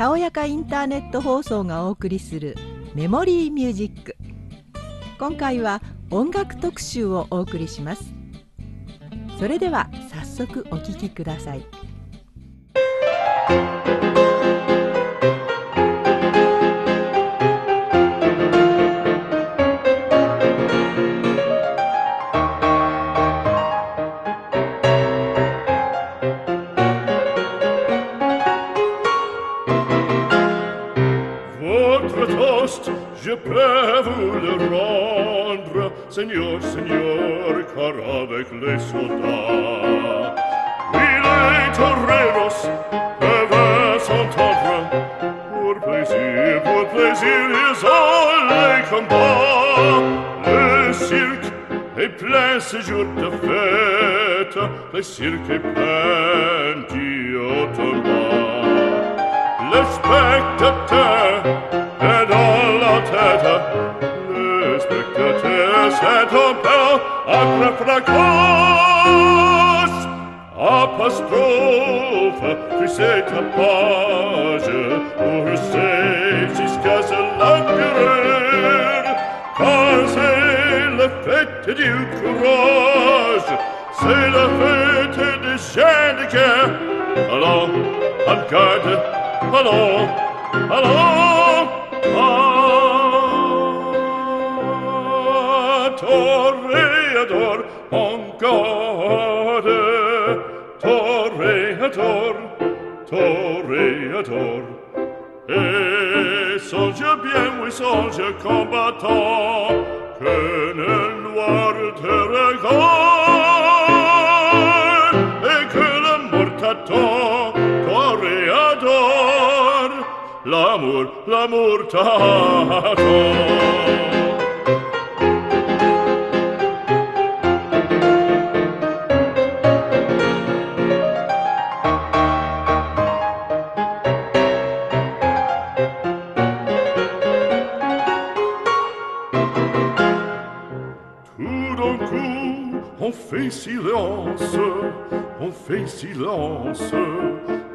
たおやかインターネット放送がお送りするメモリーミュージック。今回は音楽特集をお送りします。それでは早速お聴きください。Je peux vous le rendre, Seigneur, Seigneur, car avec les soldats, oui, les toreros peuvent s'entendre. Pour plaisir, ils ont les combats. Le cirque est plein ces jours de fête, le cirque est plein d'ottomans. Le spectateur le spectateur s'est en paix après fracas apostrophe puis c'est un page pour c'est jusqu'à ce l'encureur car c'est la fête du courage c'est la fête des gens de guerre allons en garde allons allons allons Toreador, en garde, Toreador, Toreador. Et songe bien, oui, songe combattant, que le noir te regarde et que la mort t'attend, Toreador, l'amour, l'amour t'attend.On fait silence,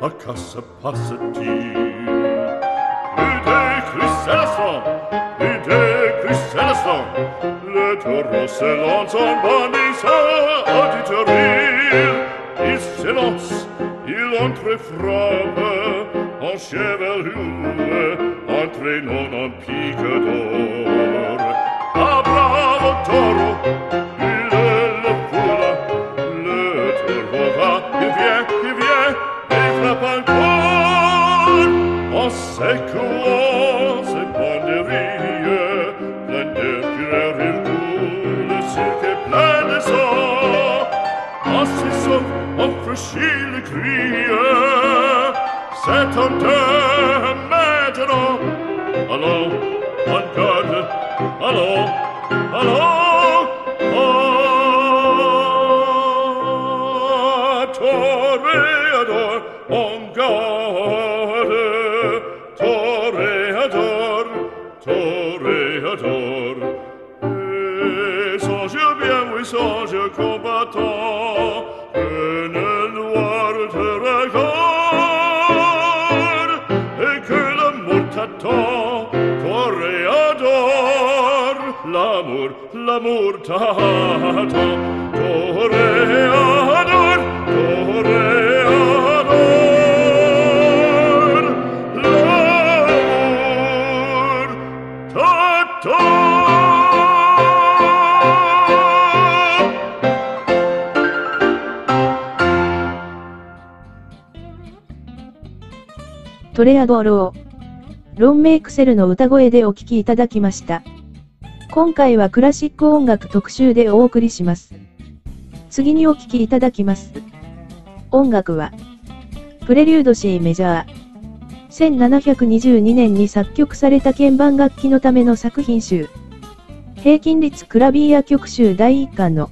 à quoi se passe-t-il? Plus de crucélations, plus de crucélations, le taureau se lance en bannissant auditorie. Il s'élance, il entrefrappe, en chevelure, en traînant un pic d'or. Ah bravo taureau!Il crie, c'est en deux maintenant. Allons, en garde, allons, allons. Ah, Toreador, en garde, Toreador, Toreador. Et songe bien, oui, songe combattant.L'amour, l'amour t'attend, Toreador, Toreador, l'amour t'attend. トレアドールをロンメイクセルの歌声でお聴きいただきました。今回はクラシック音楽特集でお送りします。次にお聴きいただきます。音楽は、プレリュード C メジャー。1722年に作曲された鍵盤楽器のための作品集。平均律クラビーア曲集第1巻の、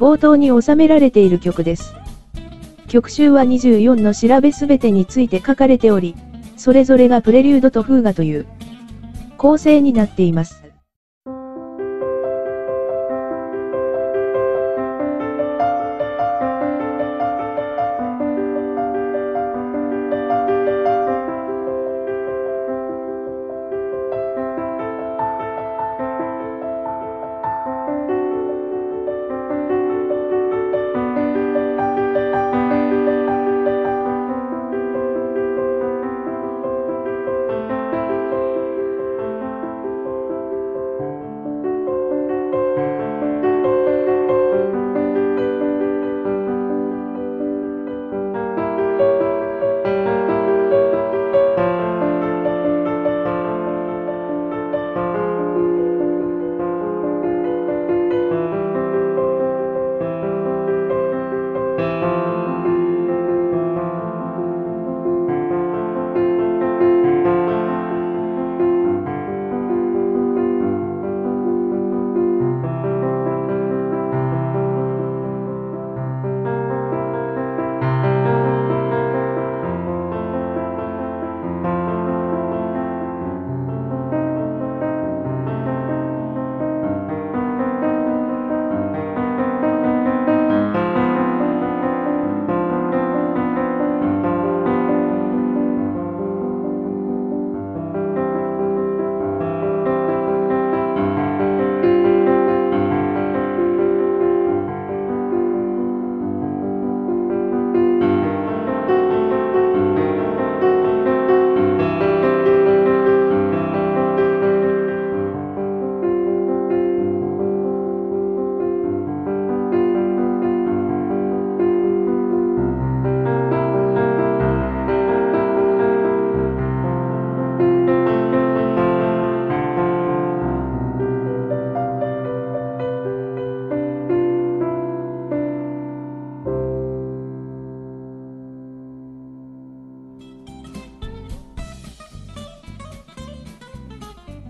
冒頭に収められている曲です。曲集は24の調べすべてについて書かれており、それぞれがプレリュードとフーガという、構成になっています。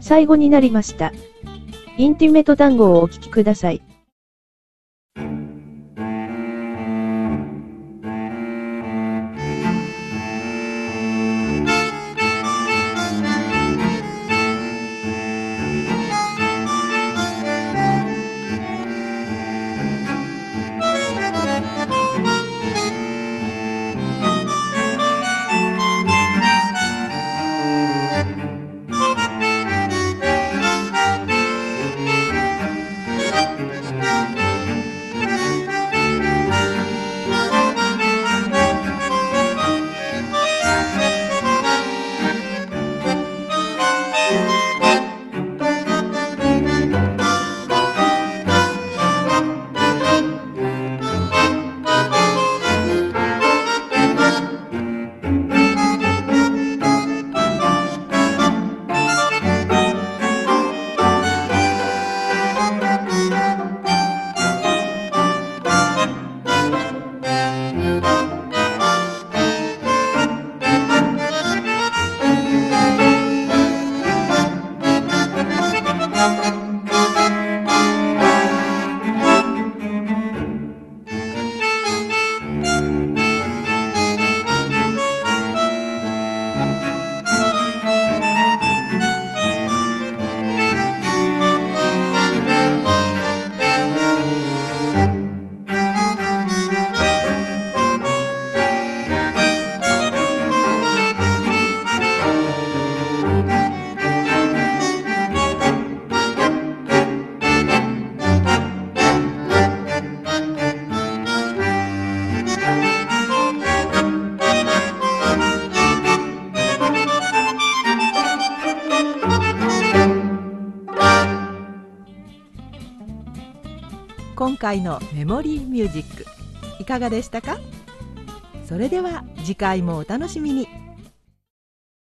最後になりました。インティメト単語をお聞きください。今回のメモリーミュージックいかがでしたか？それでは次回もお楽しみに。